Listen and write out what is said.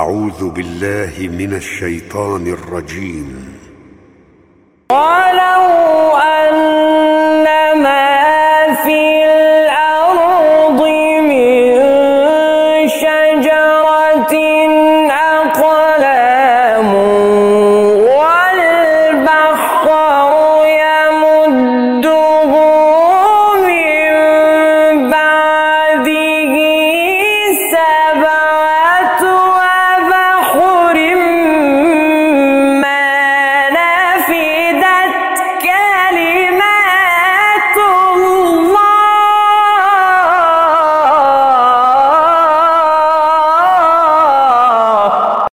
أعوذ بالله من الشيطان الرجيم.